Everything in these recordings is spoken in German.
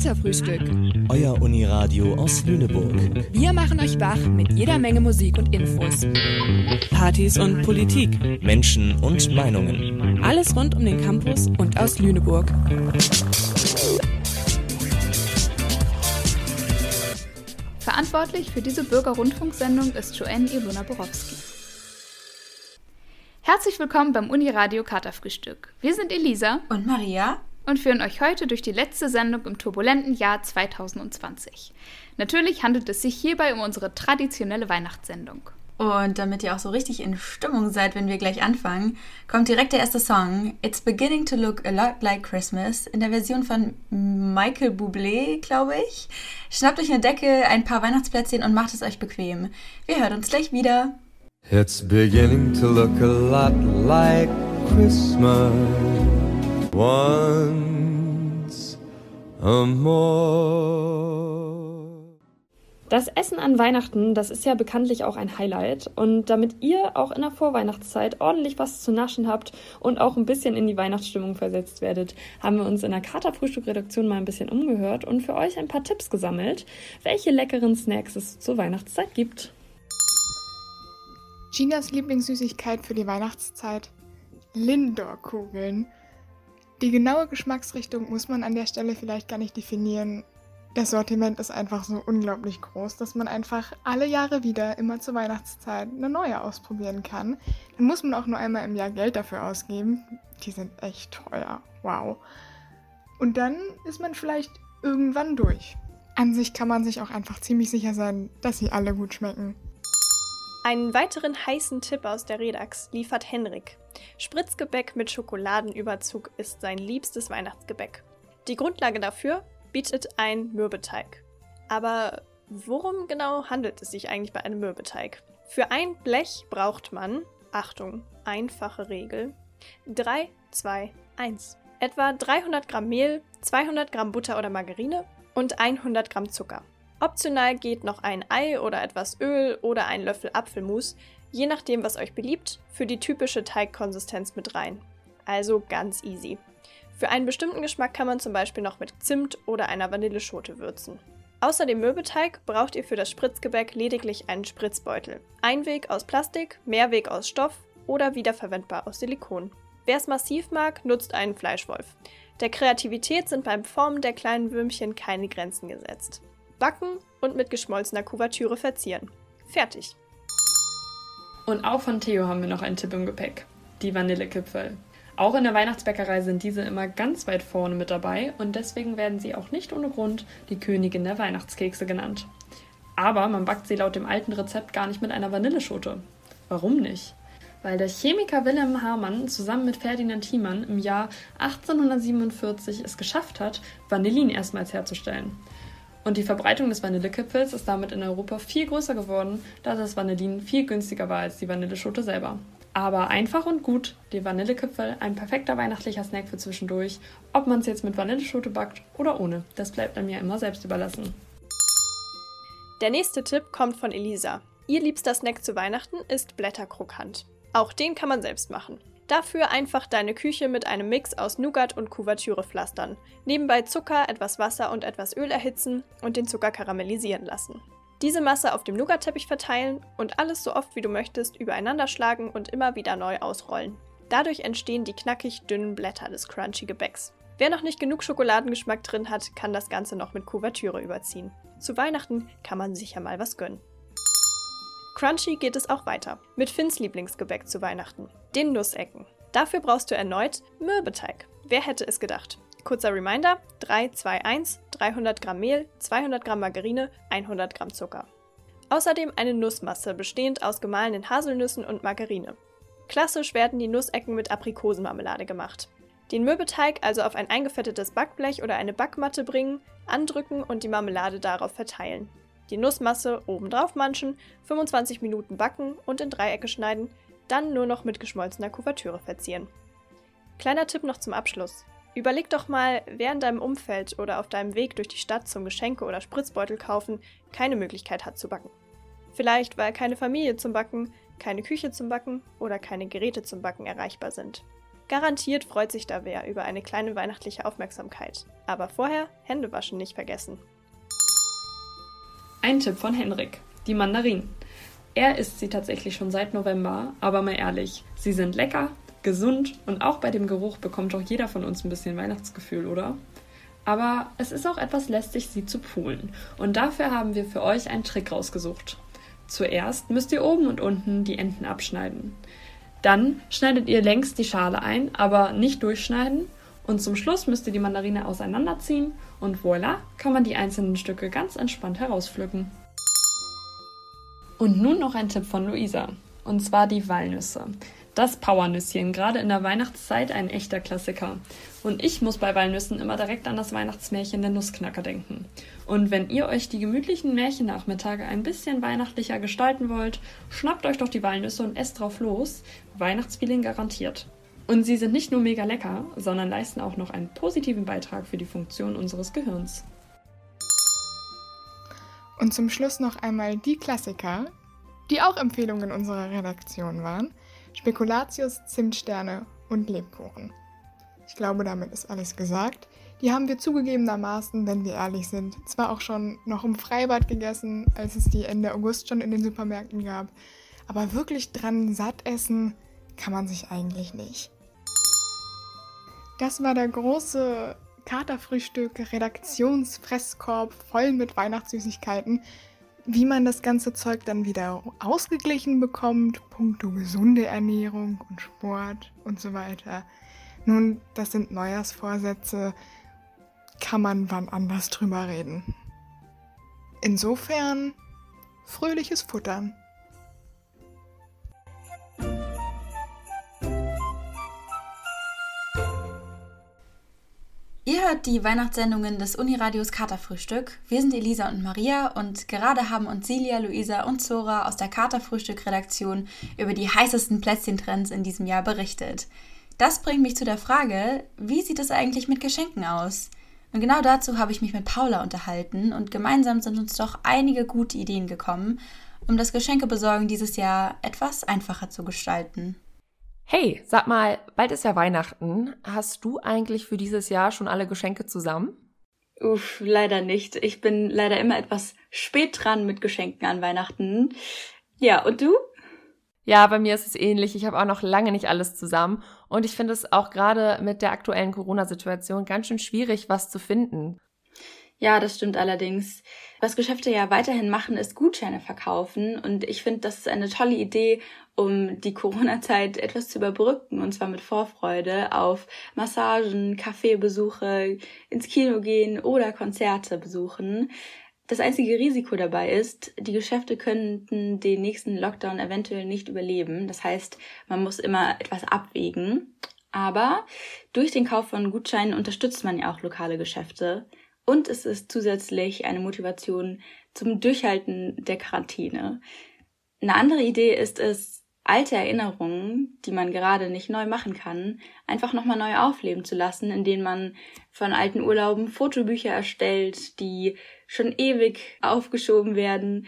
Theaterfrühstück. Euer Uniradio aus Lüneburg. Wir machen euch wach mit jeder Menge Musik und Infos. Partys und Politik. Menschen und Meinungen. Alles rund um den Campus und aus Lüneburg. Verantwortlich für diese Bürgerrundfunksendung ist Joanne Ilona Borowski. Herzlich willkommen beim Uniradio Katerfrühstück. Wir sind Elisa und Maria und führen euch heute durch die letzte Sendung im turbulenten Jahr 2020. Natürlich handelt es sich hierbei um unsere traditionelle Weihnachtssendung. Und damit ihr auch so richtig in Stimmung seid, wenn wir gleich anfangen, kommt direkt der erste Song, It's Beginning to Look a Lot Like Christmas, in der Version von Michael Bublé, glaube ich. Schnappt euch eine Decke, ein paar Weihnachtsplätzchen und macht es euch bequem. Wir hören uns gleich wieder. It's beginning to look a lot like Christmas once more. Das Essen an Weihnachten, das ist ja bekanntlich auch ein Highlight. Und damit ihr auch in der Vorweihnachtszeit ordentlich was zu naschen habt und auch ein bisschen in die Weihnachtsstimmung versetzt werdet, haben wir uns in der Katerfrühstück-Redaktion mal ein bisschen umgehört und für euch ein paar Tipps gesammelt, welche leckeren Snacks es zur Weihnachtszeit gibt. Ginas Lieblingssüßigkeit für die Weihnachtszeit: Lindor-Kugeln. Die genaue Geschmacksrichtung muss man an der Stelle vielleicht gar nicht definieren. Das Sortiment ist einfach so unglaublich groß, dass man einfach alle Jahre wieder immer zur Weihnachtszeit eine neue ausprobieren kann. Dann muss man auch nur einmal im Jahr Geld dafür ausgeben. Die sind echt teuer. Wow. Und dann ist man vielleicht irgendwann durch. An sich kann man sich auch einfach ziemlich sicher sein, dass sie alle gut schmecken. Einen weiteren heißen Tipp aus der Redax liefert Henrik. Spritzgebäck mit Schokoladenüberzug ist sein liebstes Weihnachtsgebäck. Die Grundlage dafür bietet ein Mürbeteig. Aber worum genau handelt es sich eigentlich bei einem Mürbeteig? Für ein Blech braucht man, Achtung, einfache Regel, 3, 2, 1. Etwa 300 Gramm Mehl, 200 Gramm Butter oder Margarine und 100 Gramm Zucker. Optional geht noch ein Ei oder etwas Öl oder ein Löffel Apfelmus, je nachdem, was euch beliebt, für die typische Teigkonsistenz mit rein. Also ganz easy. Für einen bestimmten Geschmack kann man zum Beispiel noch mit Zimt oder einer Vanilleschote würzen. Außer dem Mürbeteig braucht ihr für das Spritzgebäck lediglich einen Spritzbeutel. Einweg aus Plastik, Mehrweg aus Stoff oder wiederverwendbar aus Silikon. Wer es massiv mag, nutzt einen Fleischwolf. Der Kreativität sind beim Formen der kleinen Würmchen keine Grenzen gesetzt. Backen und mit geschmolzener Kuvertüre verzieren. Fertig. Und auch von Theo haben wir noch einen Tipp im Gepäck. Die Vanillekipferl. Auch in der Weihnachtsbäckerei sind diese immer ganz weit vorne mit dabei und deswegen werden sie auch nicht ohne Grund die Königin der Weihnachtskekse genannt. Aber man backt sie laut dem alten Rezept gar nicht mit einer Vanilleschote. Warum nicht? Weil der Chemiker Wilhelm Haarmann zusammen mit Ferdinand Thiemann im Jahr 1847 es geschafft hat, Vanillin erstmals herzustellen. Und die Verbreitung des Vanillekipferls ist damit in Europa viel größer geworden, da das Vanillin viel günstiger war als die Vanilleschote selber. Aber einfach und gut, die Vanillekipferl, ein perfekter weihnachtlicher Snack für zwischendurch. Ob man es jetzt mit Vanilleschote backt oder ohne, das bleibt einem ja immer selbst überlassen. Der nächste Tipp kommt von Elisa. Ihr liebster Snack zu Weihnachten ist Blätterkrokant. Auch den kann man selbst machen. Dafür einfach deine Küche mit einem Mix aus Nougat und Kuvertüre pflastern. Nebenbei Zucker, etwas Wasser und etwas Öl erhitzen und den Zucker karamellisieren lassen. Diese Masse auf dem Nougat-Teppich verteilen und alles so oft wie du möchtest übereinander schlagen und immer wieder neu ausrollen. Dadurch entstehen die knackig dünnen Blätter des Crunchy-Gebäcks. Wer noch nicht genug Schokoladengeschmack drin hat, kann das Ganze noch mit Kuvertüre überziehen. Zu Weihnachten kann man sich ja mal was gönnen. Crunchy geht es auch weiter, mit Finns Lieblingsgebäck zu Weihnachten, den Nussecken. Dafür brauchst du erneut Mürbeteig. Wer hätte es gedacht? Kurzer Reminder, 3, 2, 1, 300 Gramm Mehl, 200 Gramm Margarine, 100 Gramm Zucker. Außerdem eine Nussmasse, bestehend aus gemahlenen Haselnüssen und Margarine. Klassisch werden die Nussecken mit Aprikosenmarmelade gemacht. Den Mürbeteig also auf ein eingefettetes Backblech oder eine Backmatte bringen, andrücken und die Marmelade darauf verteilen. Die Nussmasse obendrauf manchen, 25 Minuten backen und in Dreiecke schneiden, dann nur noch mit geschmolzener Kuvertüre verzieren. Kleiner Tipp noch zum Abschluss. Überleg doch mal, wer in deinem Umfeld oder auf deinem Weg durch die Stadt zum Geschenke- oder Spritzbeutel kaufen keine Möglichkeit hat zu backen. Vielleicht, weil keine Familie zum Backen, keine Küche zum Backen oder keine Geräte zum Backen erreichbar sind. Garantiert freut sich da wer über eine kleine weihnachtliche Aufmerksamkeit. Aber vorher Händewaschen nicht vergessen. Ein Tipp von Henrik. Die Mandarinen. Er isst sie tatsächlich schon seit November, aber mal ehrlich, sie sind lecker, gesund und auch bei dem Geruch bekommt doch jeder von uns ein bisschen Weihnachtsgefühl, oder? Aber es ist auch etwas lästig, sie zu poolen. Und dafür haben wir für euch einen Trick rausgesucht. Zuerst müsst ihr oben und unten die Enden abschneiden. Dann schneidet ihr längs die Schale ein, aber nicht durchschneiden. Und zum Schluss müsst ihr die Mandarine auseinanderziehen und voilà, kann man die einzelnen Stücke ganz entspannt herauspflücken. Und nun noch ein Tipp von Luisa. Und zwar die Walnüsse. Das Powernüsschen, gerade in der Weihnachtszeit ein echter Klassiker. Und ich muss bei Walnüssen immer direkt an das Weihnachtsmärchen der Nussknacker denken. Und wenn ihr euch die gemütlichen Märchennachmittage ein bisschen weihnachtlicher gestalten wollt, schnappt euch doch die Walnüsse und esst drauf los. Weihnachtsfeeling garantiert. Und sie sind nicht nur mega lecker, sondern leisten auch noch einen positiven Beitrag für die Funktion unseres Gehirns. Und zum Schluss noch einmal die Klassiker, die auch Empfehlungen unserer Redaktion waren. Spekulatius, Zimtsterne und Lebkuchen. Ich glaube, damit ist alles gesagt. Die haben wir zugegebenermaßen, wenn wir ehrlich sind, zwar auch schon noch im Freibad gegessen, als es die Ende August schon in den Supermärkten gab, aber wirklich dran satt essen kann man sich eigentlich nicht. Das war der große Katerfrühstück, Redaktionsfresskorb voll mit Weihnachtssüßigkeiten. Wie man das ganze Zeug dann wieder ausgeglichen bekommt, punkto gesunde Ernährung und Sport und so weiter. Nun, das sind Neujahrsvorsätze, kann man wann anders drüber reden. Insofern, fröhliches Futtern. Ihr hört die Weihnachtssendungen des Uniradios Katerfrühstück. Wir sind Elisa und Maria und gerade haben uns Silja, Luisa und Zora aus der Katerfrühstück-Redaktion über die heißesten Plätzchentrends in diesem Jahr berichtet. Das bringt mich zu der Frage, wie sieht es eigentlich mit Geschenken aus? Und genau dazu habe ich mich mit Paula unterhalten und gemeinsam sind uns doch einige gute Ideen gekommen, um das Geschenkebesorgen dieses Jahr etwas einfacher zu gestalten. Hey, sag mal, bald ist ja Weihnachten. Hast du eigentlich für dieses Jahr schon alle Geschenke zusammen? Uff, leider nicht. Ich bin leider immer etwas spät dran mit Geschenken an Weihnachten. Ja, und du? Ja, bei mir ist es ähnlich. Ich habe auch noch lange nicht alles zusammen. Und ich finde es auch gerade mit der aktuellen Corona-Situation ganz schön schwierig, was zu finden. Ja, das stimmt allerdings. Was Geschäfte ja weiterhin machen, ist Gutscheine verkaufen. Und ich finde, das ist eine tolle Idee, um die Corona-Zeit etwas zu überbrücken. Und zwar mit Vorfreude auf Massagen, Kaffeebesuche, ins Kino gehen oder Konzerte besuchen. Das einzige Risiko dabei ist, die Geschäfte könnten den nächsten Lockdown eventuell nicht überleben. Das heißt, man muss immer etwas abwägen. Aber durch den Kauf von Gutscheinen unterstützt man ja auch lokale Geschäfte. Und es ist zusätzlich eine Motivation zum Durchhalten der Quarantäne. Eine andere Idee ist es, alte Erinnerungen, die man gerade nicht neu machen kann, einfach nochmal neu aufleben zu lassen, indem man von alten Urlauben Fotobücher erstellt, die schon ewig aufgeschoben werden.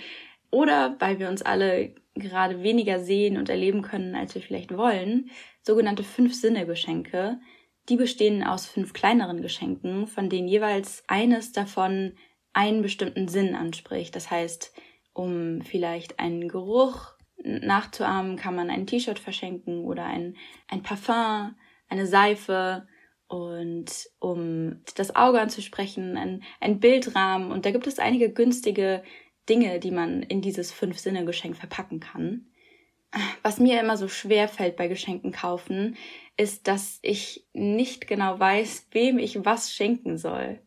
Oder, weil wir uns alle gerade weniger sehen und erleben können, als wir vielleicht wollen, sogenannte 5-Sinne-Geschenke. Die bestehen aus 5 kleineren Geschenken, von denen jeweils eines davon einen bestimmten Sinn anspricht. Das heißt, um vielleicht einen Geruch nachzuahmen, kann man ein T-Shirt verschenken oder ein Parfum, eine Seife und um das Auge anzusprechen, ein Bildrahmen. Und da gibt es einige günstige Dinge, die man in dieses 5-Sinne-Geschenk verpacken kann. Was mir immer so schwer fällt bei Geschenken kaufen, ist, dass ich nicht genau weiß, wem ich was schenken soll.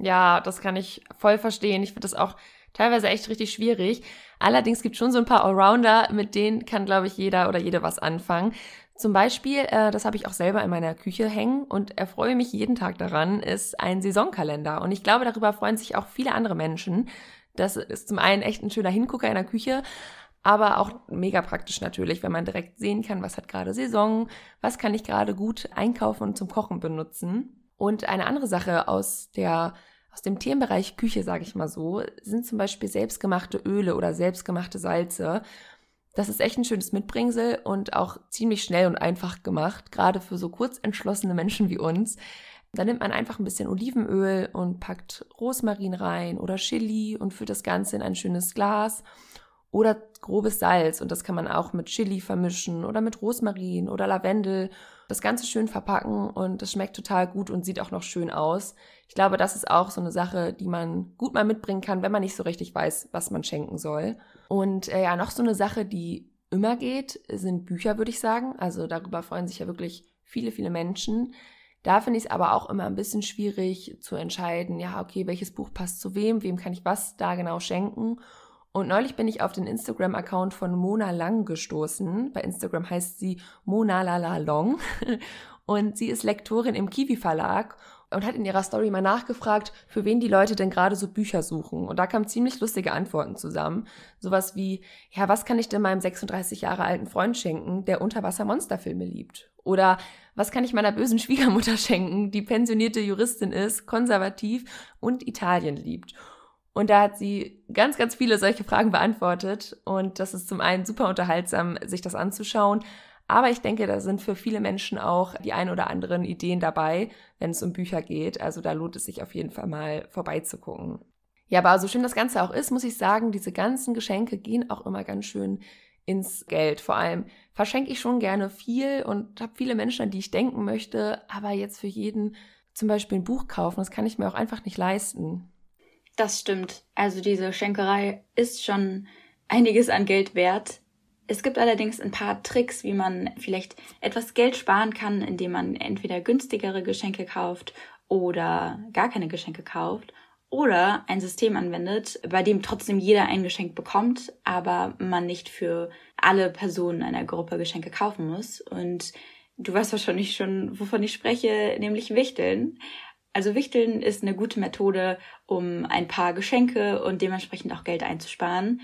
Ja, das kann ich voll verstehen. Ich finde das auch teilweise echt richtig schwierig. Allerdings gibt es schon so ein paar Allrounder, mit denen kann, glaube ich, jeder oder jede was anfangen. Zum Beispiel, das habe ich auch selber in meiner Küche hängen und erfreue mich jeden Tag daran, ist ein Saisonkalender. Und ich glaube, darüber freuen sich auch viele andere Menschen. Das ist zum einen echt ein schöner Hingucker in der Küche, aber auch mega praktisch natürlich, wenn man direkt sehen kann, was hat gerade Saison, was kann ich gerade gut einkaufen und zum Kochen benutzen. Und eine andere Sache aus dem Themenbereich Küche, sage ich mal so, sind zum Beispiel selbstgemachte Öle oder selbstgemachte Salze. Das ist echt ein schönes Mitbringsel und auch ziemlich schnell und einfach gemacht, gerade für so kurzentschlossene Menschen wie uns. Da nimmt man einfach ein bisschen Olivenöl und packt Rosmarin rein oder Chili und füllt das Ganze in ein schönes Glas oder grobes Salz. Und das kann man auch mit Chili vermischen oder mit Rosmarin oder Lavendel. Das Ganze schön verpacken und das schmeckt total gut und sieht auch noch schön aus. Ich glaube, das ist auch so eine Sache, die man gut mal mitbringen kann, wenn man nicht so richtig weiß, was man schenken soll. Und ja, noch so eine Sache, die immer geht, sind Bücher, würde ich sagen. Also darüber freuen sich ja wirklich viele, viele Menschen. Da finde ich es aber auch immer ein bisschen schwierig zu entscheiden, ja, okay, welches Buch passt zu wem, wem kann ich was da genau schenken. Und neulich bin ich auf den Instagram-Account von Mona Lang gestoßen. Bei Instagram heißt sie Mona Lala Long. Und sie ist Lektorin im Kiwi-Verlag und hat in ihrer Story mal nachgefragt, für wen die Leute denn gerade so Bücher suchen. Und da kamen ziemlich lustige Antworten zusammen. Sowas wie, ja, was kann ich denn meinem 36 Jahre alten Freund schenken, der Unterwasser-Monsterfilme liebt? Oder was kann ich meiner bösen Schwiegermutter schenken, die pensionierte Juristin ist, konservativ und Italien liebt? Und da hat sie ganz, ganz viele solche Fragen beantwortet. Und das ist zum einen super unterhaltsam, sich das anzuschauen. Aber ich denke, da sind für viele Menschen auch die ein oder anderen Ideen dabei, wenn es um Bücher geht. Also da lohnt es sich auf jeden Fall mal vorbeizugucken. Ja, aber so schön das Ganze auch ist, muss ich sagen, diese ganzen Geschenke gehen auch immer ganz schön ins Geld. Vor allem verschenke ich schon gerne viel und habe viele Menschen, an die ich denken möchte. Aber jetzt für jeden zum Beispiel ein Buch kaufen, das kann ich mir auch einfach nicht leisten. Das stimmt. Also diese Schenkerei ist schon einiges an Geld wert. Es gibt allerdings ein paar Tricks, wie man vielleicht etwas Geld sparen kann, indem man entweder günstigere Geschenke kauft oder gar keine Geschenke kauft oder ein System anwendet, bei dem trotzdem jeder ein Geschenk bekommt, aber man nicht für alle Personen einer Gruppe Geschenke kaufen muss. Und du weißt wahrscheinlich schon, wovon ich spreche, nämlich Wichteln. Also Wichteln ist eine gute Methode, um ein paar Geschenke und dementsprechend auch Geld einzusparen.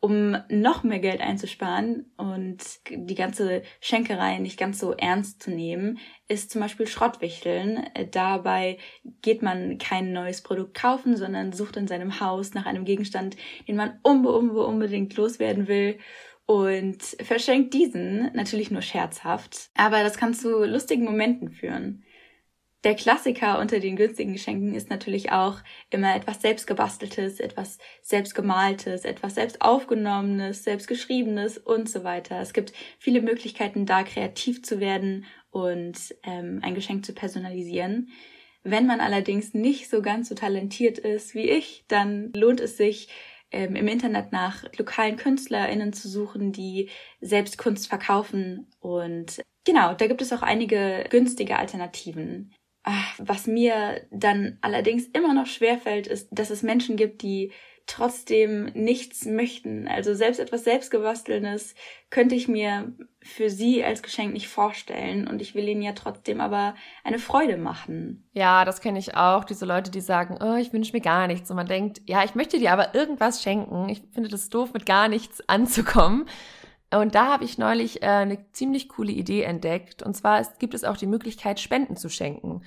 Um noch mehr Geld einzusparen und die ganze Schenkerei nicht ganz so ernst zu nehmen, ist zum Beispiel Schrottwichteln. Dabei geht man kein neues Produkt kaufen, sondern sucht in seinem Haus nach einem Gegenstand, den man unbedingt loswerden will. Und verschenkt diesen, natürlich nur scherzhaft, aber das kann zu lustigen Momenten führen. Der Klassiker unter den günstigen Geschenken ist natürlich auch immer etwas Selbstgebasteltes, etwas Selbstgemaltes, etwas Selbstaufgenommenes, Selbstgeschriebenes und so weiter. Es gibt viele Möglichkeiten, da kreativ zu werden und ein Geschenk zu personalisieren. Wenn man allerdings nicht so ganz so talentiert ist wie ich, dann lohnt es sich, im Internet nach lokalen KünstlerInnen zu suchen, die selbst Kunst verkaufen. Und genau, da gibt es auch einige günstige Alternativen. Was mir dann allerdings immer noch schwerfällt, ist, dass es Menschen gibt, die trotzdem nichts möchten. Also selbst etwas Selbstgebastelndes könnte ich mir für sie als Geschenk nicht vorstellen. Und ich will ihnen ja trotzdem aber eine Freude machen. Ja, das kenne ich auch. Diese Leute, die sagen, oh, ich wünsche mir gar nichts. Und man denkt, ja, ich möchte dir aber irgendwas schenken. Ich finde das doof, mit gar nichts anzukommen. Und da habe ich neulich eine ziemlich coole Idee entdeckt. Und zwar gibt es auch die Möglichkeit, Spenden zu schenken.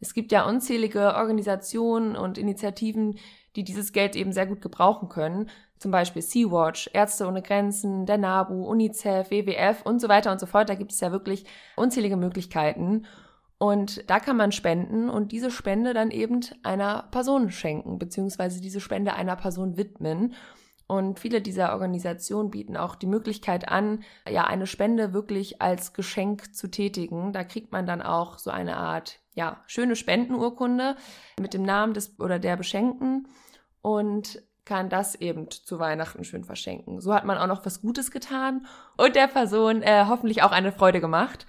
Es gibt ja unzählige Organisationen und Initiativen, die dieses Geld eben sehr gut gebrauchen können. Zum Beispiel Sea-Watch, Ärzte ohne Grenzen, der NABU, UNICEF, WWF und so weiter und so fort. Da gibt es ja wirklich unzählige Möglichkeiten. Und da kann man spenden und diese Spende dann eben einer Person schenken, beziehungsweise diese Spende einer Person widmen. Und viele dieser Organisationen bieten auch die Möglichkeit an, ja, eine Spende wirklich als Geschenk zu tätigen. Da kriegt man dann auch so eine Art, ja, schöne Spendenurkunde mit dem Namen des oder der Beschenkten und kann das eben zu Weihnachten schön verschenken. So hat man auch noch was Gutes getan und der Person hoffentlich auch eine Freude gemacht.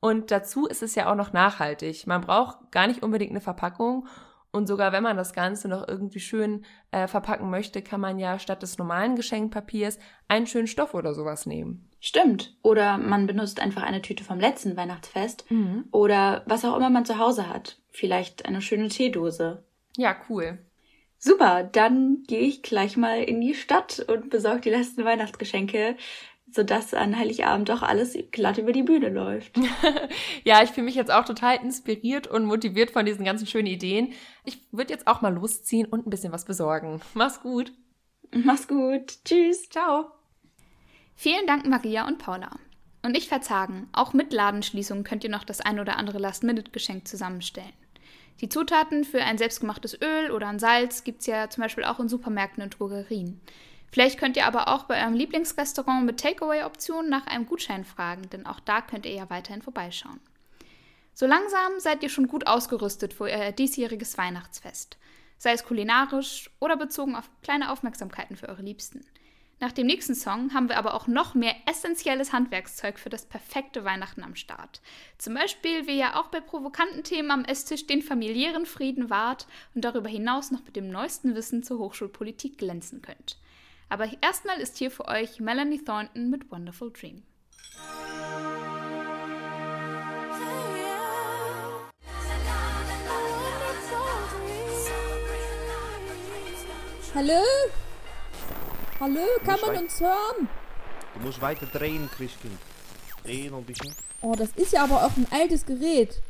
Und dazu ist es ja auch noch nachhaltig. Man braucht gar nicht unbedingt eine Verpackung. Und sogar wenn man das Ganze noch irgendwie schön verpacken möchte, kann man ja statt des normalen Geschenkpapiers einen schönen Stoff oder sowas nehmen. Stimmt. Oder man benutzt einfach eine Tüte vom letzten Weihnachtsfest. Mhm. Oder was auch immer man zu Hause hat. Vielleicht eine schöne Teedose. Ja, cool. Super, dann gehe ich gleich mal in die Stadt und besorge die letzten Weihnachtsgeschenke, sodass an Heiligabend doch alles glatt über die Bühne läuft. Ja, ich fühle mich jetzt auch total inspiriert und motiviert von diesen ganzen schönen Ideen. Ich würde jetzt auch mal losziehen und ein bisschen was besorgen. Mach's gut. Mach's gut. Tschüss. Ciao. Vielen Dank Maria und Paula. Und nicht verzagen, auch mit Ladenschließungen könnt ihr noch das ein oder andere Last-Minute-Geschenk zusammenstellen. Die Zutaten für ein selbstgemachtes Öl oder ein Salz gibt's ja zum Beispiel auch in Supermärkten und Drogerien. Vielleicht könnt ihr aber auch bei eurem Lieblingsrestaurant mit Takeaway-Optionen nach einem Gutschein fragen, denn auch da könnt ihr ja weiterhin vorbeischauen. So langsam seid ihr schon gut ausgerüstet für euer diesjähriges Weihnachtsfest, sei es kulinarisch oder bezogen auf kleine Aufmerksamkeiten für eure Liebsten. Nach dem nächsten Song haben wir aber auch noch mehr essentielles Handwerkszeug für das perfekte Weihnachten am Start. Zum Beispiel, wie ihr auch bei provokanten Themen am Esstisch den familiären Frieden wahrt und darüber hinaus noch mit dem neuesten Wissen zur Hochschulpolitik glänzen könnt. Aber erstmal ist hier für euch Melanie Thornton mit Wonderful Dream. Hallo? Hallo, kann man uns hören? Du musst weiter drehen, Christkind. Drehen noch ein bisschen. Oh, das ist ja aber auch ein altes Gerät.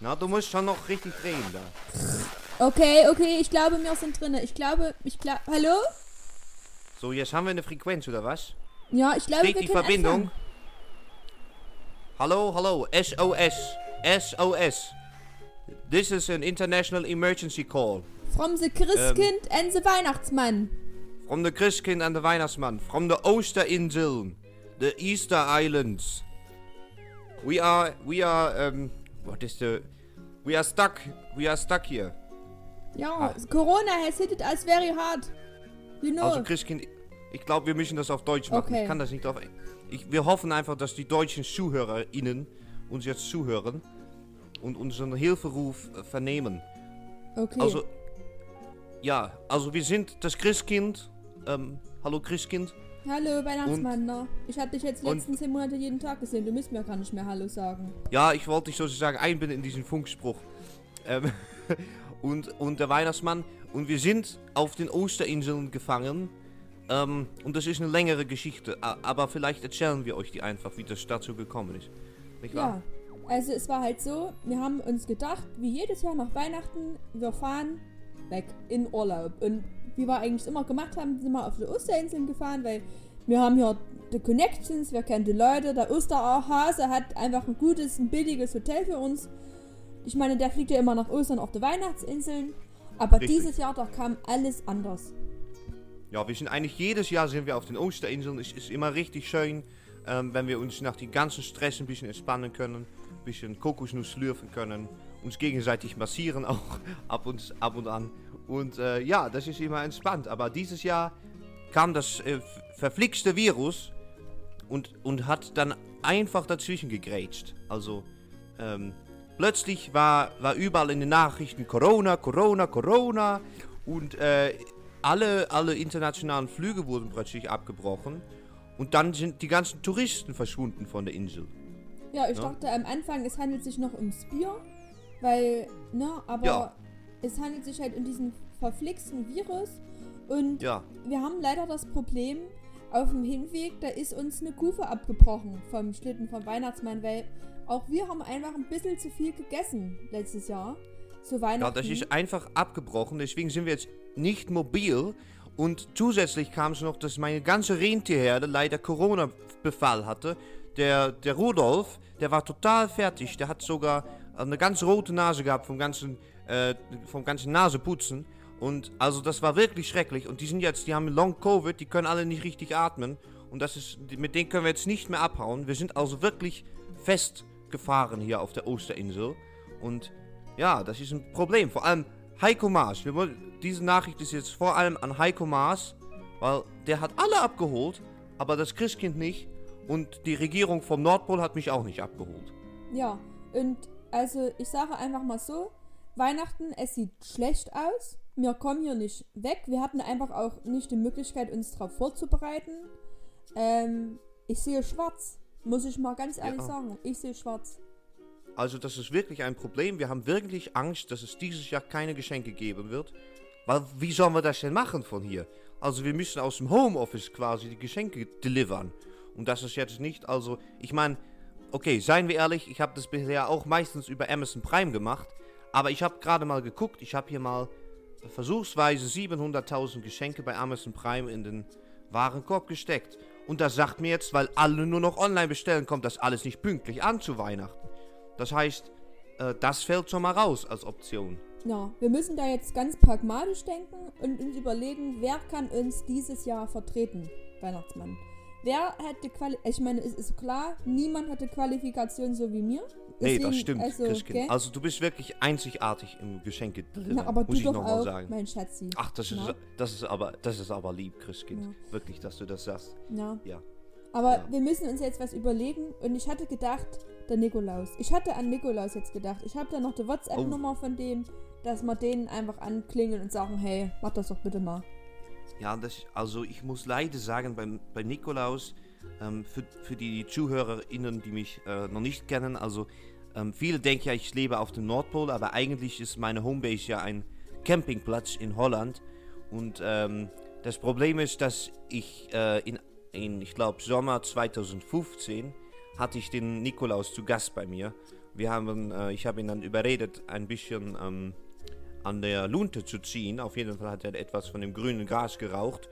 Na, du musst schon noch richtig drehen da. Okay, ich glaube, wir sind drinne. Ich glaube, hallo? So, jetzt haben wir eine Frequenz, oder was? Ja, ich glaube, steht wir die können Verbindung? Anfangen. Hallo, SOS. This is an international emergency call. From the Christkind and the Weihnachtsmann. From the Christkind and the Weihnachtsmann, from the Osterinseln, the Easter Islands. We are stuck here. Ja, Corona has hit it us very hard. You know. Also Christkind, ich glaube, wir müssen das auf Deutsch machen. Okay. Ich kann das nicht auf wir hoffen einfach, dass die deutschen ZuhörerInnen uns jetzt zuhören und unseren Hilferuf vernehmen. Okay. Also, ja, also wir sind das Christkind. Hallo Christkind. Hallo Weihnachtsmann, na? Ich hab dich jetzt letzten 10 Monate jeden Tag gesehen, du müsst mir gar nicht mehr Hallo sagen. Ja, ich wollte dich sozusagen einbinden in diesen Funkspruch. Und der Weihnachtsmann. Und wir sind auf den Osterinseln gefangen. Und das ist eine längere Geschichte, aber vielleicht erzählen wir euch die einfach, wie das dazu gekommen ist. Nicht wahr? Ja, also es war halt so, wir haben uns gedacht, wie jedes Jahr nach Weihnachten, wir fahren weg in Urlaub. Und wie wir eigentlich immer gemacht haben, sind wir auf die Osterinseln gefahren, weil wir haben hier die Connections, wir kennen die Leute, der Osterhase hat einfach ein gutes, ein billiges Hotel für uns. Ich meine, der fliegt ja immer nach Ostern auf die Weihnachtsinseln, aber richtig. Dieses Jahr, da kam alles anders. Ja, wir sind eigentlich jedes Jahr sind wir auf den Osterinseln, es ist immer richtig schön, wenn wir uns nach dem ganzen Stress ein bisschen entspannen können, ein bisschen Kokosnuss schlürfen können, uns gegenseitig massieren auch ab und an. Und ja, das ist immer entspannt. Aber dieses Jahr kam das verflixte Virus und hat dann einfach dazwischen gegrätscht. Also plötzlich war überall in den Nachrichten Corona. Und alle internationalen Flüge wurden plötzlich abgebrochen. Und dann sind die ganzen Touristen verschwunden von der Insel. Ja, ich dachte am Anfang, es handelt sich noch ums Bier. Weil, ne, aber es handelt sich halt um diesen verflixten Virus und wir haben leider das Problem, auf dem Hinweg, da ist uns eine Kufe abgebrochen vom Schlitten vom Weihnachtsmann, weil auch wir haben einfach ein bisschen zu viel gegessen letztes Jahr zu Weihnachten. Ja, das ist einfach abgebrochen, deswegen sind wir jetzt nicht mobil und zusätzlich kam es noch, dass meine ganze Rentierherde leider Corona-Befall hatte. Der Rudolf, der war total fertig, der hat sogar eine ganz rote Nase gehabt vom ganzen Naseputzen. Und also das war wirklich schrecklich. Und die haben Long Covid, die können alle nicht richtig atmen. Und das ist, mit denen können wir jetzt nicht mehr abhauen. Wir sind also wirklich festgefahren hier auf der Osterinsel. Und ja, das ist ein Problem. Vor allem Heiko Maas. Diese Nachricht ist jetzt vor allem an Heiko Maas, weil der hat alle abgeholt, aber das Christkind nicht. Und die Regierung vom Nordpol hat mich auch nicht abgeholt. Ja, und also ich sage einfach mal so, Weihnachten, es sieht schlecht aus. Wir kommen hier nicht weg. Wir hatten einfach auch nicht die Möglichkeit, uns darauf vorzubereiten. Ich sehe schwarz, muss ich mal ganz ehrlich sagen. Ich sehe schwarz. Also das ist wirklich ein Problem. Wir haben wirklich Angst, dass es dieses Jahr keine Geschenke geben wird. Weil wie sollen wir das denn machen von hier? Also wir müssen aus dem Homeoffice quasi die Geschenke delivern. Und das ist jetzt nicht, also, ich meine, okay, seien wir ehrlich, ich habe das bisher auch meistens über Amazon Prime gemacht, aber ich habe gerade mal geguckt, ich habe hier mal versuchsweise 700.000 Geschenke bei Amazon Prime in den Warenkorb gesteckt. Und das sagt mir jetzt, weil alle nur noch online bestellen, kommt das alles nicht pünktlich an zu Weihnachten. Das heißt, das fällt schon mal raus als Option. Ja, wir müssen da jetzt ganz pragmatisch denken und uns überlegen, wer kann uns dieses Jahr vertreten, Weihnachtsmann. Wer hat die Qualifikation? Ich meine, es ist klar, niemand hat die Qualifikation so wie mir. Deswegen, nee, das stimmt, also, Christkind. Okay. Also du bist wirklich einzigartig im Geschenke. Na, aber muss du ich doch auch, sagen. Mein Schatzi. Ach, das ist aber lieb, Christkind. Ja. Wirklich, dass du das sagst. Ja. Ja. Aber wir müssen uns jetzt was überlegen. Und ich hatte gedacht, der Nikolaus. Ich hatte an Nikolaus jetzt gedacht. Ich habe da noch die WhatsApp-Nummer von dem, dass wir denen einfach anklingeln und sagen, hey, mach das doch bitte mal. Ja, also ich muss leider sagen, bei Nikolaus, für die ZuhörerInnen, die mich noch nicht kennen, also viele denken ja, ich lebe auf dem Nordpol, aber eigentlich ist meine Homebase ja ein Campingplatz in Holland. Und das Problem ist, dass ich ich glaube, Sommer 2015 hatte ich den Nikolaus zu Gast bei mir. Ich habe ihn dann überredet, ein bisschen an der Lunte zu ziehen. Auf jeden Fall hat er etwas von dem grünen Gras geraucht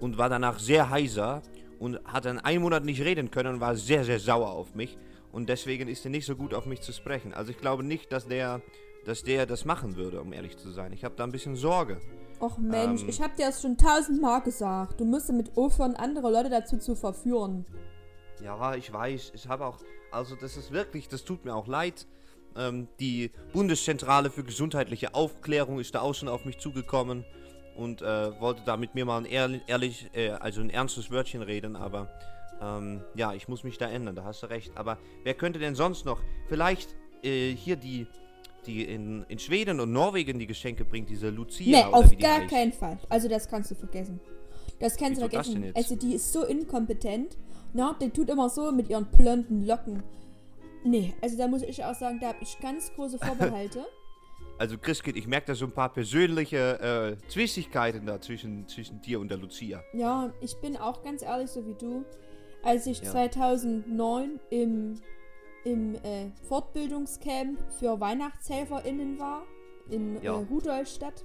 und war danach sehr heiser und hat dann einen Monat nicht reden können und war sehr, sehr sauer auf mich. Und deswegen ist er nicht so gut auf mich zu sprechen. Also ich glaube nicht, dass der das machen würde, um ehrlich zu sein. Ich habe da ein bisschen Sorge. Och Mensch, ich habe dir das schon 1000-mal gesagt. Du musst damit aufhören, andere Leute dazu zu verführen. Ja, ich weiß. Ich habe auch... Also das ist wirklich... Das tut mir auch leid. Die Bundeszentrale für gesundheitliche Aufklärung ist da auch schon auf mich zugekommen und wollte da mit mir mal ein ernstes Wörtchen reden, aber ich muss mich da ändern, da hast du recht. Aber wer könnte denn sonst noch? Vielleicht hier die in Schweden und Norwegen die Geschenke bringt, diese Lucia. Nee, oder auf gar keinen Fall. Also das kannst du vergessen. Das kannst du vergessen. Also die ist so inkompetent. Na, die tut immer so mit ihren blonden Locken. Nee, also da muss ich auch sagen, da habe ich ganz große Vorbehalte. Also Christkind, ich merke da so ein paar persönliche Zwistigkeiten da zwischen dir und der Lucia. Ja, ich bin auch ganz ehrlich, so wie du. Als ich 2009 im Fortbildungscamp für WeihnachtshelferInnen war, in Rudolstadt,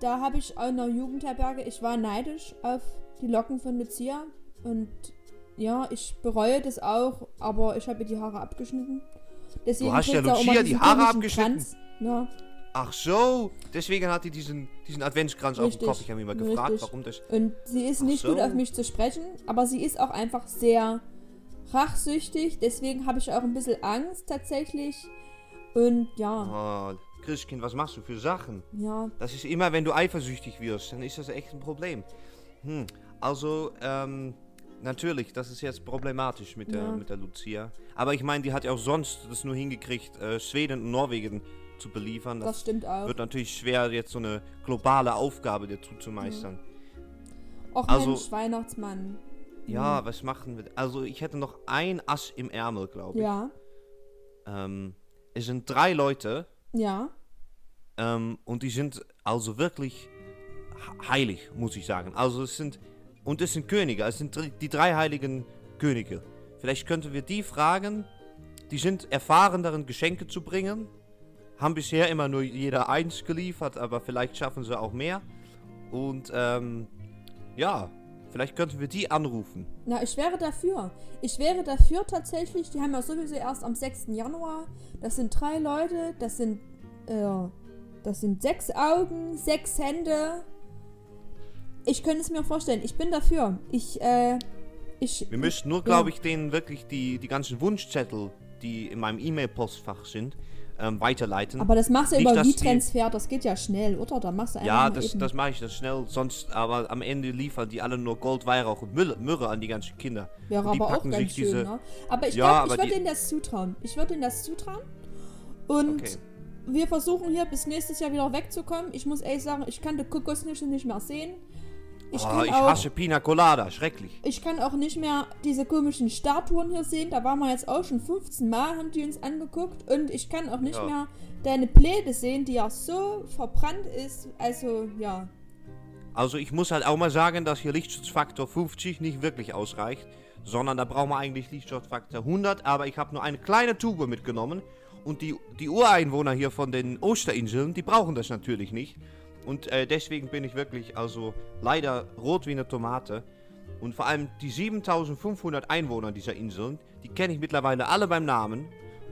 da habe ich auch in der Jugendherberge, ich war neidisch auf die Locken von Lucia und... Ja, ich bereue das auch, aber ich habe die Haare abgeschnitten. Deswegen du hast ja Lucia die Haare abgeschnitten? Ja. Ach so, deswegen hat die diesen Adventskranz richtig auf dem Kopf. Ich habe mich mal gefragt, warum das... Und sie ist nicht gut auf mich zu sprechen, aber sie ist auch einfach sehr rachsüchtig. Deswegen habe ich auch ein bisschen Angst tatsächlich. Und ja... Oh. Christkind, was machst du für Sachen? Ja. Das ist immer, wenn du eifersüchtig wirst, dann ist das echt ein Problem. Also, natürlich, das ist jetzt problematisch mit der Lucia. Aber ich meine, die hat ja auch sonst das nur hingekriegt, Schweden und Norwegen zu beliefern. Das stimmt auch. Wird natürlich schwer, jetzt so eine globale Aufgabe dazu zu meistern. Och also, Mensch, Weihnachtsmann. Ja, was machen wir? Also ich hätte noch ein Ass im Ärmel, glaube ich. Ja. Es sind 3 Leute. Ja. Und die sind also wirklich heilig, muss ich sagen. Also es sind... Und es sind Könige, es sind die 3 heiligen Könige. Vielleicht könnten wir die fragen, die sind erfahren darin, Geschenke zu bringen. Haben bisher immer nur jeder 1 geliefert, aber vielleicht schaffen sie auch mehr. Und vielleicht könnten wir die anrufen. Na, ich wäre dafür. Ich wäre dafür tatsächlich, die haben ja sowieso erst am 6. Januar. Das sind 3 Leute, das sind 6 Augen, 6 Hände... Ich könnte es mir vorstellen. Ich bin dafür. Wir müssen nur, glaube ich, denen wirklich die ganzen Wunschzettel, die in meinem E-Mail-Postfach sind, weiterleiten. Aber das machst du nicht über WeTransfer, das geht ja schnell, oder? Da machst du das mache ich das schnell. Sonst, aber am Ende liefern die alle nur Gold, Weihrauch und Myrrhe an die ganzen Kinder. Wäre aber auch ganz schön, ne? Aber ich glaube, ich würde denen das zutrauen. Und... Okay. Wir versuchen hier bis nächstes Jahr wieder wegzukommen. Ich muss ehrlich sagen, ich kann die Kokosnüsse nicht mehr sehen. Ich hasse Pina Colada, schrecklich. Ich kann auch nicht mehr diese komischen Statuen hier sehen. Da waren wir jetzt auch schon 15 Mal, haben die uns angeguckt. Und ich kann auch nicht mehr deine Pläne sehen, die ja so verbrannt ist. Also, ja. Also, ich muss halt auch mal sagen, dass hier Lichtschutzfaktor 50 nicht wirklich ausreicht. Sondern da brauchen wir eigentlich Lichtschutzfaktor 100. Aber ich habe nur eine kleine Tube mitgenommen. Und die Ureinwohner hier von den Osterinseln, die brauchen das natürlich nicht. Und deswegen bin ich wirklich, also leider rot wie eine Tomate. Und vor allem die 7500 Einwohner dieser Inseln, die kenne ich mittlerweile alle beim Namen.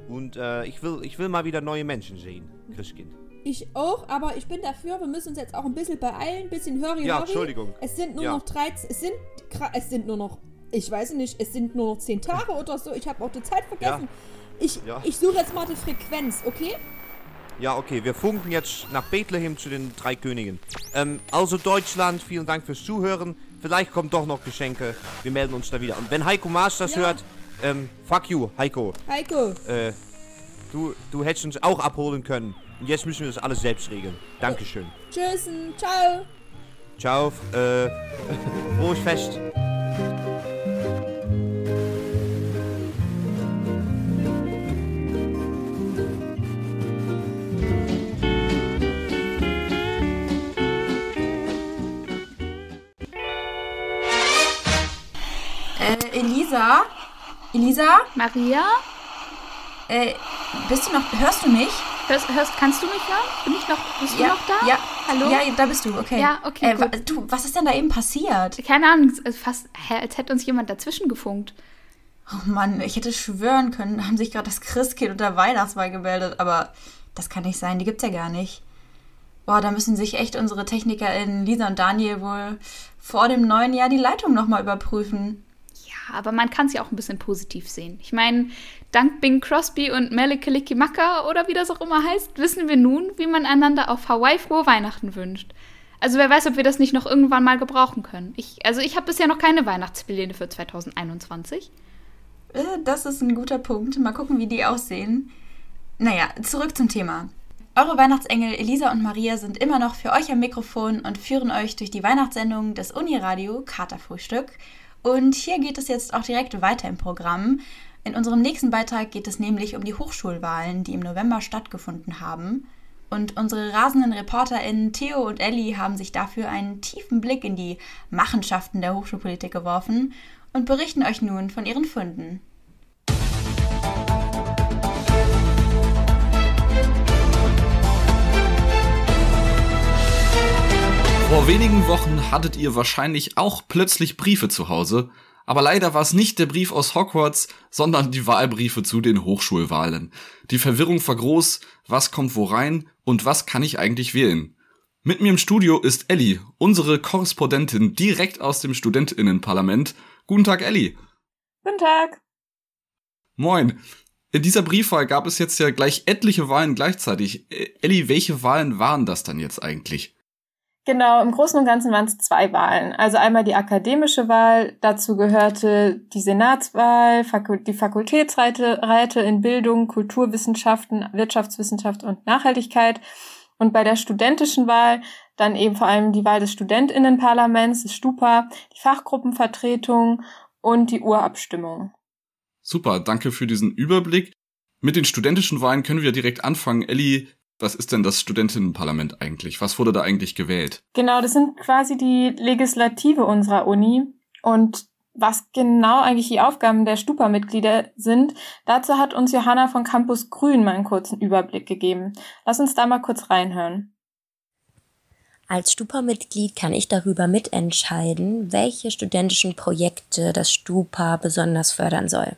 Und ich will mal wieder neue Menschen sehen, Christkind. Ich auch, aber ich bin dafür, wir müssen uns jetzt auch ein bisschen beeilen, ein bisschen hurry-hurry. Ja, Entschuldigung. Es sind nur noch 13, es sind nur noch, ich weiß nicht, es sind nur noch 10 Tage oder so. Ich habe auch die Zeit vergessen. Ja. Ich suche jetzt mal die Frequenz, okay? Ja, okay, wir funken jetzt nach Bethlehem zu den 3 Königen. Also Deutschland, vielen Dank fürs Zuhören. Vielleicht kommen doch noch Geschenke. Wir melden uns da wieder. Und wenn Heiko Maas das hört, fuck you, Heiko. Heiko. Du hättest uns auch abholen können. Und jetzt müssen wir das alles selbst regeln. Dankeschön. Tschüssen, ciao. Ciao, frohes Fest. Elisa? Maria? Bist du noch... Hörst du mich? Kannst du mich hören? Bist du noch da? Ja. Hallo? Ja, da bist du, okay. Ja, okay, gut. Du, was ist denn da eben passiert? Keine Ahnung, als hätte uns jemand dazwischen gefunkt. Oh Mann, ich hätte schwören können, haben sich gerade das Christkind und der Weihnachtsmann gemeldet, aber das kann nicht sein, die gibt's ja gar nicht. Boah, da müssen sich echt unsere TechnikerInnen Lisa und Daniel wohl vor dem neuen Jahr die Leitung nochmal überprüfen. Aber man kann es ja auch ein bisschen positiv sehen. Ich meine, dank Bing Crosby und Mele Kalikimaka oder wie das auch immer heißt, wissen wir nun, wie man einander auf Hawaii frohe Weihnachten wünscht. Also wer weiß, ob wir das nicht noch irgendwann mal gebrauchen können. Ich habe bisher noch keine Weihnachtspläne für 2021. Das ist ein guter Punkt. Mal gucken, wie die aussehen. Naja, zurück zum Thema. Eure Weihnachtsengel Elisa und Maria sind immer noch für euch am Mikrofon und führen euch durch die Weihnachtssendung des Uniradio Katerfrühstück. Und hier geht es jetzt auch direkt weiter im Programm. In unserem nächsten Beitrag geht es nämlich um die Hochschulwahlen, die im November stattgefunden haben. Und unsere rasenden ReporterInnen Theo und Elli haben sich dafür einen tiefen Blick in die Machenschaften der Hochschulpolitik geworfen und berichten euch nun von ihren Funden. Vor wenigen Wochen hattet ihr wahrscheinlich auch plötzlich Briefe zu Hause, aber leider war es nicht der Brief aus Hogwarts, sondern die Wahlbriefe zu den Hochschulwahlen. Die Verwirrung war groß, was kommt wo rein und was kann ich eigentlich wählen? Mit mir im Studio ist Elli, unsere Korrespondentin direkt aus dem StudentInnenparlament. Guten Tag, Elli. Guten Tag. Moin. In dieser Briefwahl gab es jetzt ja gleich etliche Wahlen gleichzeitig. Elli, welche Wahlen waren das dann jetzt eigentlich? Genau, im Großen und Ganzen waren es 2 Wahlen. Also einmal die akademische Wahl, dazu gehörte die Senatswahl, die Fakultätsräte in Bildung, Kulturwissenschaften, Wirtschaftswissenschaft und Nachhaltigkeit. Und bei der studentischen Wahl dann eben vor allem die Wahl des StudentInnenparlaments, des StUPA, die Fachgruppenvertretung und die Urabstimmung. Super, danke für diesen Überblick. Mit den studentischen Wahlen können wir direkt anfangen, Elli. Was ist denn das Studentinnenparlament eigentlich? Was wurde da eigentlich gewählt? Genau, das sind quasi die Legislative unserer Uni. Und was genau eigentlich die Aufgaben der StUPA-Mitglieder sind, dazu hat uns Johanna von Campus Grün mal einen kurzen Überblick gegeben. Lass uns da mal kurz reinhören. Als StUPA-Mitglied kann ich darüber mitentscheiden, welche studentischen Projekte das StUPA besonders fördern soll.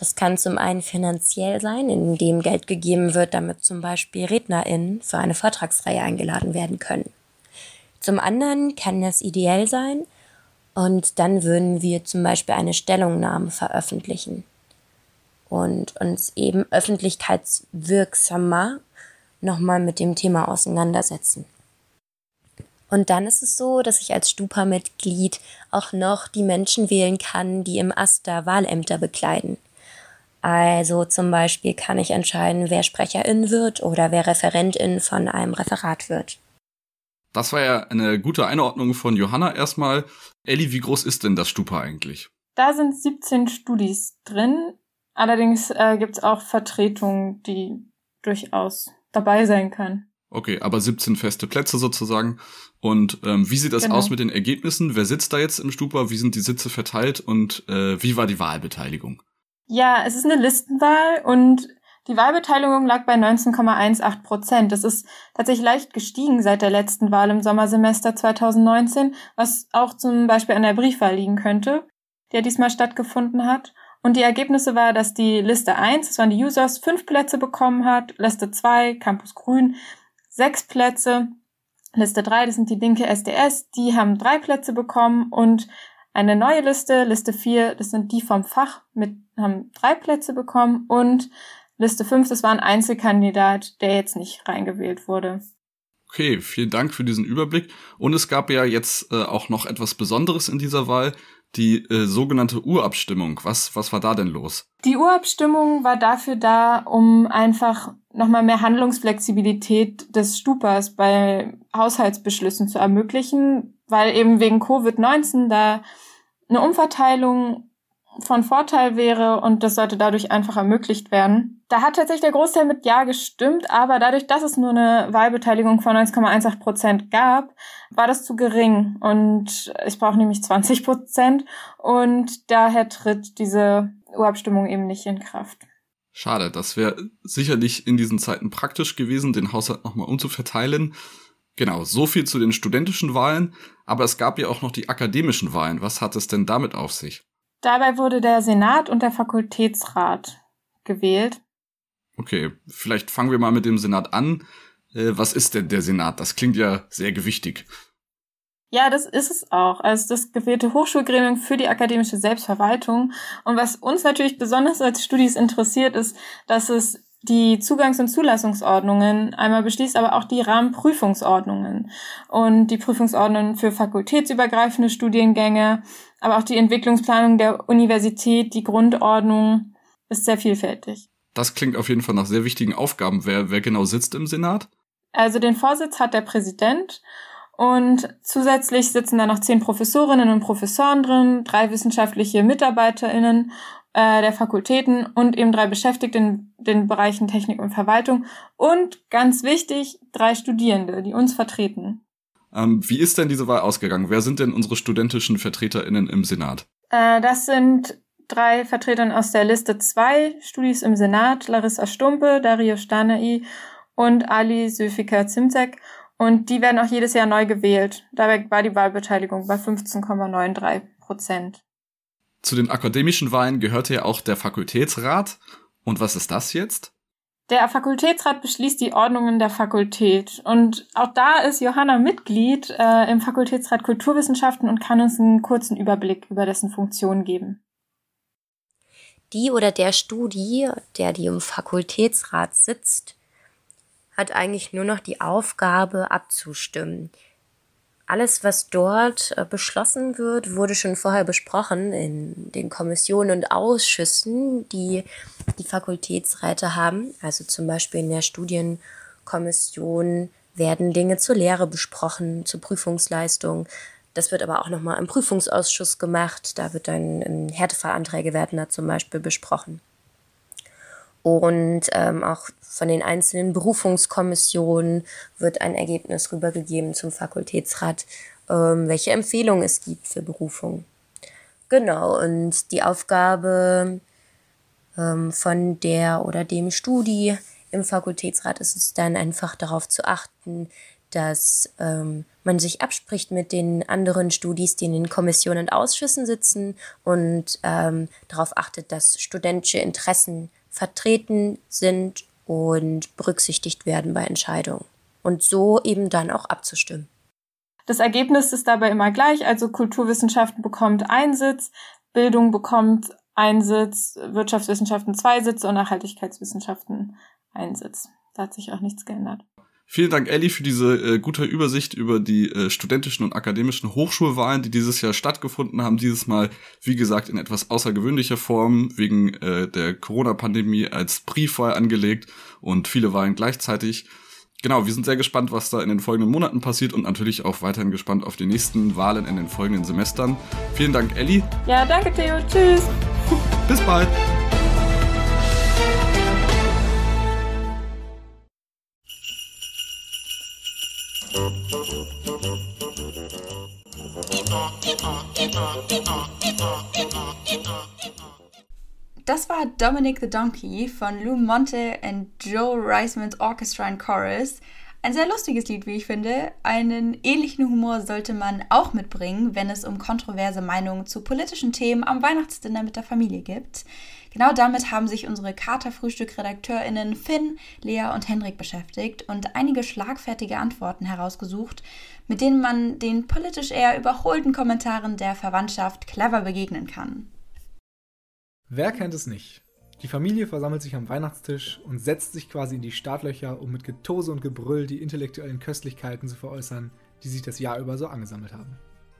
Das kann zum einen finanziell sein, indem Geld gegeben wird, damit zum Beispiel RednerInnen für eine Vortragsreihe eingeladen werden können. Zum anderen kann das ideell sein und dann würden wir zum Beispiel eine Stellungnahme veröffentlichen und uns eben öffentlichkeitswirksamer nochmal mit dem Thema auseinandersetzen. Und dann ist es so, dass ich als StUPA-Mitglied auch noch die Menschen wählen kann, die im AStA Wahlämter bekleiden. Also zum Beispiel kann ich entscheiden, wer SprecherIn wird oder wer ReferentIn von einem Referat wird. Das war ja eine gute Einordnung von Johanna erstmal. Elli, wie groß ist denn das StUPA eigentlich? Da sind 17 Studis drin. Allerdings gibt's auch Vertretungen, die durchaus dabei sein kann. Okay, aber 17 feste Plätze sozusagen. Und wie sieht das aus mit den Ergebnissen? Wer sitzt da jetzt im StUPA? Wie sind die Sitze verteilt? Und wie war die Wahlbeteiligung? Ja, es ist eine Listenwahl und Die Wahlbeteiligung lag bei 19,18%. Das ist tatsächlich leicht gestiegen seit der letzten Wahl im Sommersemester 2019, was auch zum Beispiel an der Briefwahl liegen könnte, die ja diesmal stattgefunden hat. Und die Ergebnisse war, dass die Liste 1, das waren die Users, 5 Plätze bekommen hat, Liste 2, Campus Grün, 6 Plätze, Liste 3, das sind die linke SDS, die haben 3 Plätze bekommen und eine neue Liste, Liste 4, das sind die vom Fach, haben 3 Plätze bekommen und Liste 5, das war ein Einzelkandidat, der jetzt nicht reingewählt wurde. Okay, vielen Dank für diesen Überblick. Und es gab ja jetzt auch noch etwas Besonderes in dieser Wahl, die sogenannte Urabstimmung. Was war da denn los? Die Urabstimmung war dafür da, um einfach nochmal mehr Handlungsflexibilität des Stupas bei Haushaltsbeschlüssen zu ermöglichen, weil eben wegen Covid-19 da eine Umverteilung von Vorteil wäre und das sollte dadurch einfach ermöglicht werden. Da hat tatsächlich der Großteil mit Ja gestimmt, aber dadurch, dass es nur eine Wahlbeteiligung von 19,18% gab, war das zu gering und ich brauche nämlich 20% und daher tritt diese Urabstimmung eben nicht in Kraft. Schade, das wäre sicherlich in diesen Zeiten praktisch gewesen, den Haushalt nochmal umzuverteilen. Genau, so viel zu den studentischen Wahlen, aber es gab ja auch noch die akademischen Wahlen. Was hat es denn damit auf sich? Dabei wurde der Senat und der Fakultätsrat gewählt. Okay, vielleicht fangen wir mal mit dem Senat an. Was ist denn der Senat? Das klingt ja sehr gewichtig. Ja, das ist es auch. Also das gewählte Hochschulgremium für die akademische Selbstverwaltung. Und was uns natürlich besonders als Studis interessiert, ist, dass es die Zugangs- und Zulassungsordnungen einmal beschließt, aber auch die Rahmenprüfungsordnungen und die Prüfungsordnungen für fakultätsübergreifende Studiengänge, aber auch die Entwicklungsplanung der Universität, die Grundordnung ist sehr vielfältig. Das klingt auf jeden Fall nach sehr wichtigen Aufgaben. Wer genau sitzt im Senat? Also den Vorsitz hat der Präsident und zusätzlich sitzen da noch 10 Professorinnen und Professoren drin, 3 wissenschaftliche MitarbeiterInnen der Fakultäten und eben 3 Beschäftigte in den Bereichen Technik und Verwaltung und, ganz wichtig, 3 Studierende, die uns vertreten. Wie ist denn diese Wahl ausgegangen? Wer sind denn unsere studentischen VertreterInnen im Senat? Das sind 3 Vertreterinnen aus der Liste 2, Studis im Senat, Larissa Stumpe, Dario Stanai und Ali Süfika-Zimsek. Und die werden auch jedes Jahr neu gewählt. Dabei war die Wahlbeteiligung bei 15,93%. Zu den akademischen Wahlen gehörte ja auch der Fakultätsrat. Und was ist das jetzt? Der Fakultätsrat beschließt die Ordnungen der Fakultät. Und auch da ist Johanna Mitglied im Fakultätsrat Kulturwissenschaften und kann uns einen kurzen Überblick über dessen Funktion geben. Die oder der Studi, die im Fakultätsrat sitzt, hat eigentlich nur noch die Aufgabe, abzustimmen. Alles, was dort beschlossen wird, wurde schon vorher besprochen in den Kommissionen und Ausschüssen, die die Fakultätsräte haben. Also zum Beispiel in der Studienkommission werden Dinge zur Lehre besprochen, zur Prüfungsleistung. Das wird aber auch nochmal im Prüfungsausschuss gemacht. Da wird dann Härtefallanträge werden da zum Beispiel besprochen. Und auch von den einzelnen Berufungskommissionen wird ein Ergebnis rübergegeben zum Fakultätsrat, welche Empfehlungen es gibt für Berufung. Genau, und die Aufgabe von der oder dem Studi im Fakultätsrat ist es dann einfach darauf zu achten, dass man sich abspricht mit den anderen Studis, die in den Kommissionen und Ausschüssen sitzen und darauf achtet, dass studentische Interessen vertreten sind und berücksichtigt werden bei Entscheidungen und so eben dann auch abzustimmen. Das Ergebnis ist dabei immer gleich, also Kulturwissenschaften bekommt 1 Sitz, Bildung bekommt 1 Sitz, Wirtschaftswissenschaften 2 Sitze und Nachhaltigkeitswissenschaften 1 Sitz. Da hat sich auch nichts geändert. Vielen Dank, Elli, für diese gute Übersicht über die studentischen und akademischen Hochschulwahlen, die dieses Jahr stattgefunden haben. Dieses Mal, wie gesagt, in etwas außergewöhnlicher Form, wegen der Corona-Pandemie als Briefwahl angelegt und viele Wahlen gleichzeitig. Genau, wir sind sehr gespannt, was da in den folgenden Monaten passiert und natürlich auch weiterhin gespannt auf die nächsten Wahlen in den folgenden Semestern. Vielen Dank, Elli. Ja, danke, Theo. Tschüss. Bis bald. Das war Dominic the Donkey von Lou Monte and Joe Reismans Orchestra and Chorus. Ein sehr lustiges Lied, wie ich finde. Einen ähnlichen Humor sollte man auch mitbringen, wenn es um kontroverse Meinungen zu politischen Themen am Weihnachtsdinner mit der Familie gibt. Genau damit haben sich unsere Katerfrühstück-RedakteurInnen Finn, Lea und Henrik beschäftigt und einige schlagfertige Antworten herausgesucht, mit denen man den politisch eher überholten Kommentaren der Verwandtschaft clever begegnen kann. Wer kennt es nicht? Die Familie versammelt sich am Weihnachtstisch und setzt sich quasi in die Startlöcher, um mit Getose und Gebrüll die intellektuellen Köstlichkeiten zu veräußern, die sich das Jahr über so angesammelt haben.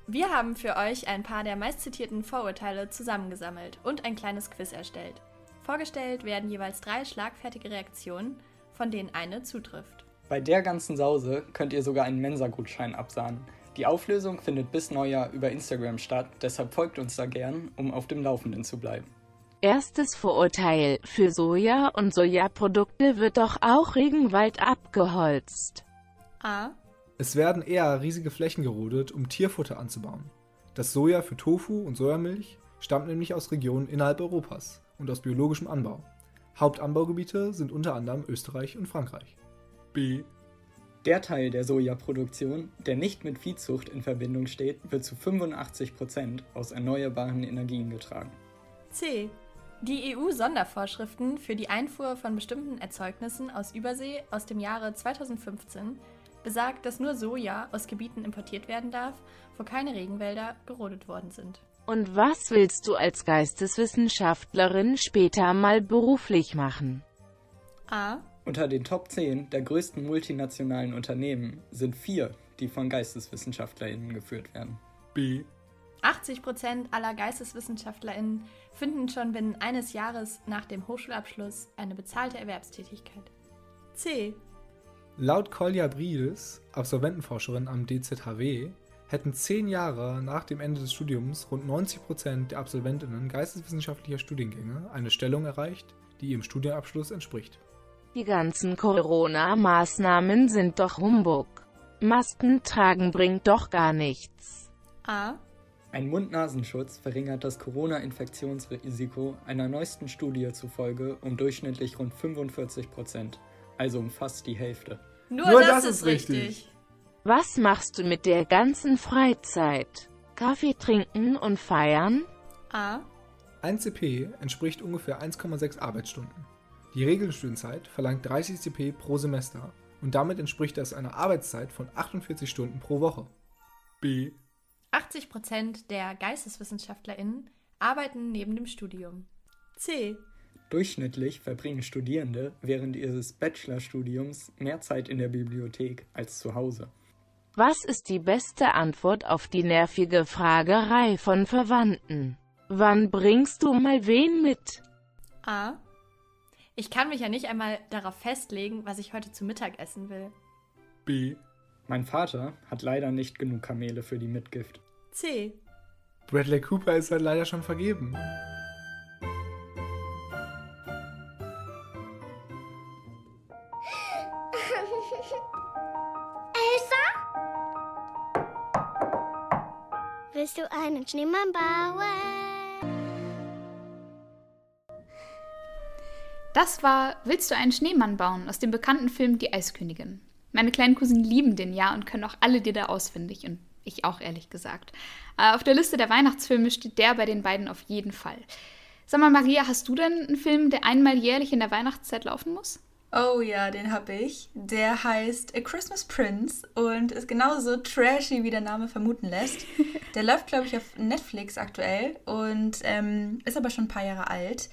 Wir haben für euch ein paar der meistzitierten Vorurteile zusammengesammelt und ein kleines Quiz erstellt. Vorgestellt werden jeweils 3 schlagfertige Reaktionen, von denen eine zutrifft. Bei der ganzen Sause könnt ihr sogar einen Mensa-Gutschein absahnen. Die Auflösung findet bis Neujahr über Instagram statt, deshalb folgt uns da gern, um auf dem Laufenden zu bleiben. Erstes Vorurteil: Für Soja und Sojaprodukte wird doch auch Regenwald abgeholzt. A. Es werden eher riesige Flächen gerodet, um Tierfutter anzubauen. Das Soja für Tofu und Sojamilch stammt nämlich aus Regionen innerhalb Europas und aus biologischem Anbau. Hauptanbaugebiete sind unter anderem Österreich und Frankreich. B. Der Teil der Sojaproduktion, der nicht mit Viehzucht in Verbindung steht, wird zu 85% aus erneuerbaren Energien getragen. C. Die EU-Sondervorschriften für die Einfuhr von bestimmten Erzeugnissen aus Übersee aus dem Jahre 2015 besagt, dass nur Soja aus Gebieten importiert werden darf, wo keine Regenwälder gerodet worden sind. Und was willst du als Geisteswissenschaftlerin später mal beruflich machen? A. Unter den Top 10 der größten multinationalen Unternehmen sind 4, die von GeisteswissenschaftlerInnen geführt werden. B. 80% aller GeisteswissenschaftlerInnen finden schon binnen eines Jahres nach dem Hochschulabschluss eine bezahlte Erwerbstätigkeit. C. Laut Kolja Bridis, Absolventenforscherin am DZHW, hätten 10 Jahre nach dem Ende des Studiums rund 90% der AbsolventInnen geisteswissenschaftlicher Studiengänge eine Stellung erreicht, die ihrem Studienabschluss entspricht. Die ganzen Corona-Maßnahmen sind doch Humbug. Masken tragen bringt doch gar nichts. A. Ein Mund-Nasen-Schutz verringert das Corona-Infektionsrisiko einer neuesten Studie zufolge um durchschnittlich rund 45%, also um fast die Hälfte. Nur das ist richtig. Was machst du mit der ganzen Freizeit? Kaffee trinken und feiern? A. Ein CP entspricht ungefähr 1,6 Arbeitsstunden. Die Regelstudienzeit verlangt 30 CP pro Semester und damit entspricht das einer Arbeitszeit von 48 Stunden pro Woche. B. 80% der GeisteswissenschaftlerInnen arbeiten neben dem Studium. C. Durchschnittlich verbringen Studierende während ihres Bachelorstudiums mehr Zeit in der Bibliothek als zu Hause. Was ist die beste Antwort auf die nervige Fragerei von Verwandten? Wann bringst du mal wen mit? A. Ich kann mich ja nicht einmal darauf festlegen, was ich heute zu Mittag essen will. B. Mein Vater hat leider nicht genug Kamele für die Mitgift. C. Bradley Cooper ist halt leider schon vergeben. Elsa? Willst du einen Schneemann bauen? Das war Willst du einen Schneemann bauen aus dem bekannten Film Die Eiskönigin. Meine kleinen Cousinen lieben den ja und können auch alle Lieder auswendig und ich auch, ehrlich gesagt. Auf der Liste der Weihnachtsfilme steht der bei den beiden auf jeden Fall. Sag mal, Maria, hast du denn einen Film, der einmal jährlich in der Weihnachtszeit laufen muss? Oh ja, den hab ich. Der heißt A Christmas Prince und ist genauso trashy, wie der Name vermuten lässt. Der läuft, glaube ich, auf Netflix aktuell und ist aber schon ein paar Jahre alt.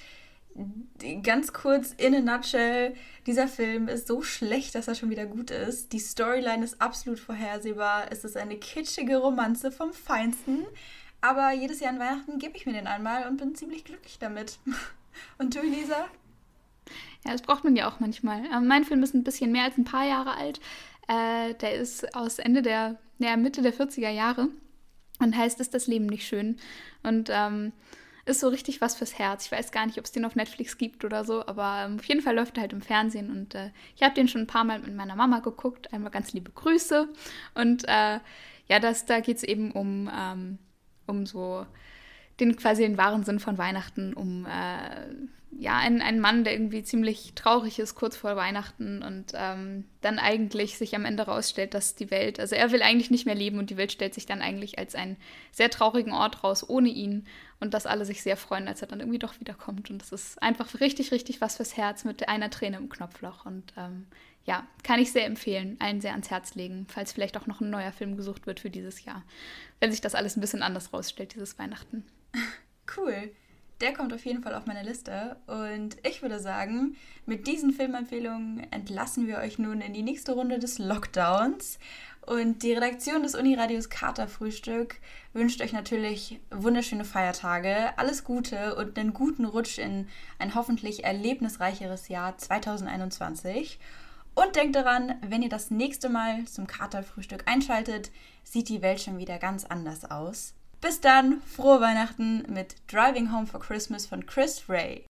Ganz kurz, in a nutshell, dieser Film ist so schlecht, dass er schon wieder gut ist. Die Storyline ist absolut vorhersehbar. Es ist eine kitschige Romanze vom Feinsten. Aber jedes Jahr an Weihnachten gebe ich mir den einmal und bin ziemlich glücklich damit. Und du, Lisa? Ja, das braucht man ja auch manchmal. Mein Film ist ein bisschen mehr als ein paar Jahre alt. Der ist aus Mitte der 40er Jahre und heißt, ist das Leben nicht schön? Und ist so richtig was fürs Herz. Ich weiß gar nicht, ob es den auf Netflix gibt oder so, aber auf jeden Fall läuft er halt im Fernsehen und ich habe den schon ein paar Mal mit meiner Mama geguckt. Einmal ganz liebe Grüße. Und da geht es eben um so den wahren Sinn von Weihnachten um einen Mann, der irgendwie ziemlich traurig ist, kurz vor Weihnachten, und dann eigentlich sich am Ende rausstellt, dass die Welt, also er will eigentlich nicht mehr leben und die Welt stellt sich dann eigentlich als einen sehr traurigen Ort raus ohne ihn, und dass alle sich sehr freuen, als er dann irgendwie doch wiederkommt, und das ist einfach richtig, richtig was fürs Herz mit einer Träne im Knopfloch, und kann ich sehr empfehlen, allen sehr ans Herz legen, falls vielleicht auch noch ein neuer Film gesucht wird für dieses Jahr, wenn sich das alles ein bisschen anders rausstellt, dieses Weihnachten. Cool, der kommt auf jeden Fall auf meine Liste, und ich würde sagen, mit diesen Filmempfehlungen entlassen wir euch nun in die nächste Runde des Lockdowns, und die Redaktion des Uniradios Katerfrühstück wünscht euch natürlich wunderschöne Feiertage, alles Gute und einen guten Rutsch in ein hoffentlich erlebnisreicheres Jahr 2021. Und denkt daran, wenn ihr das nächste Mal zum Katerfrühstück einschaltet, sieht die Welt schon wieder ganz anders aus. Bis dann, frohe Weihnachten mit Driving Home for Christmas von Chris Rea.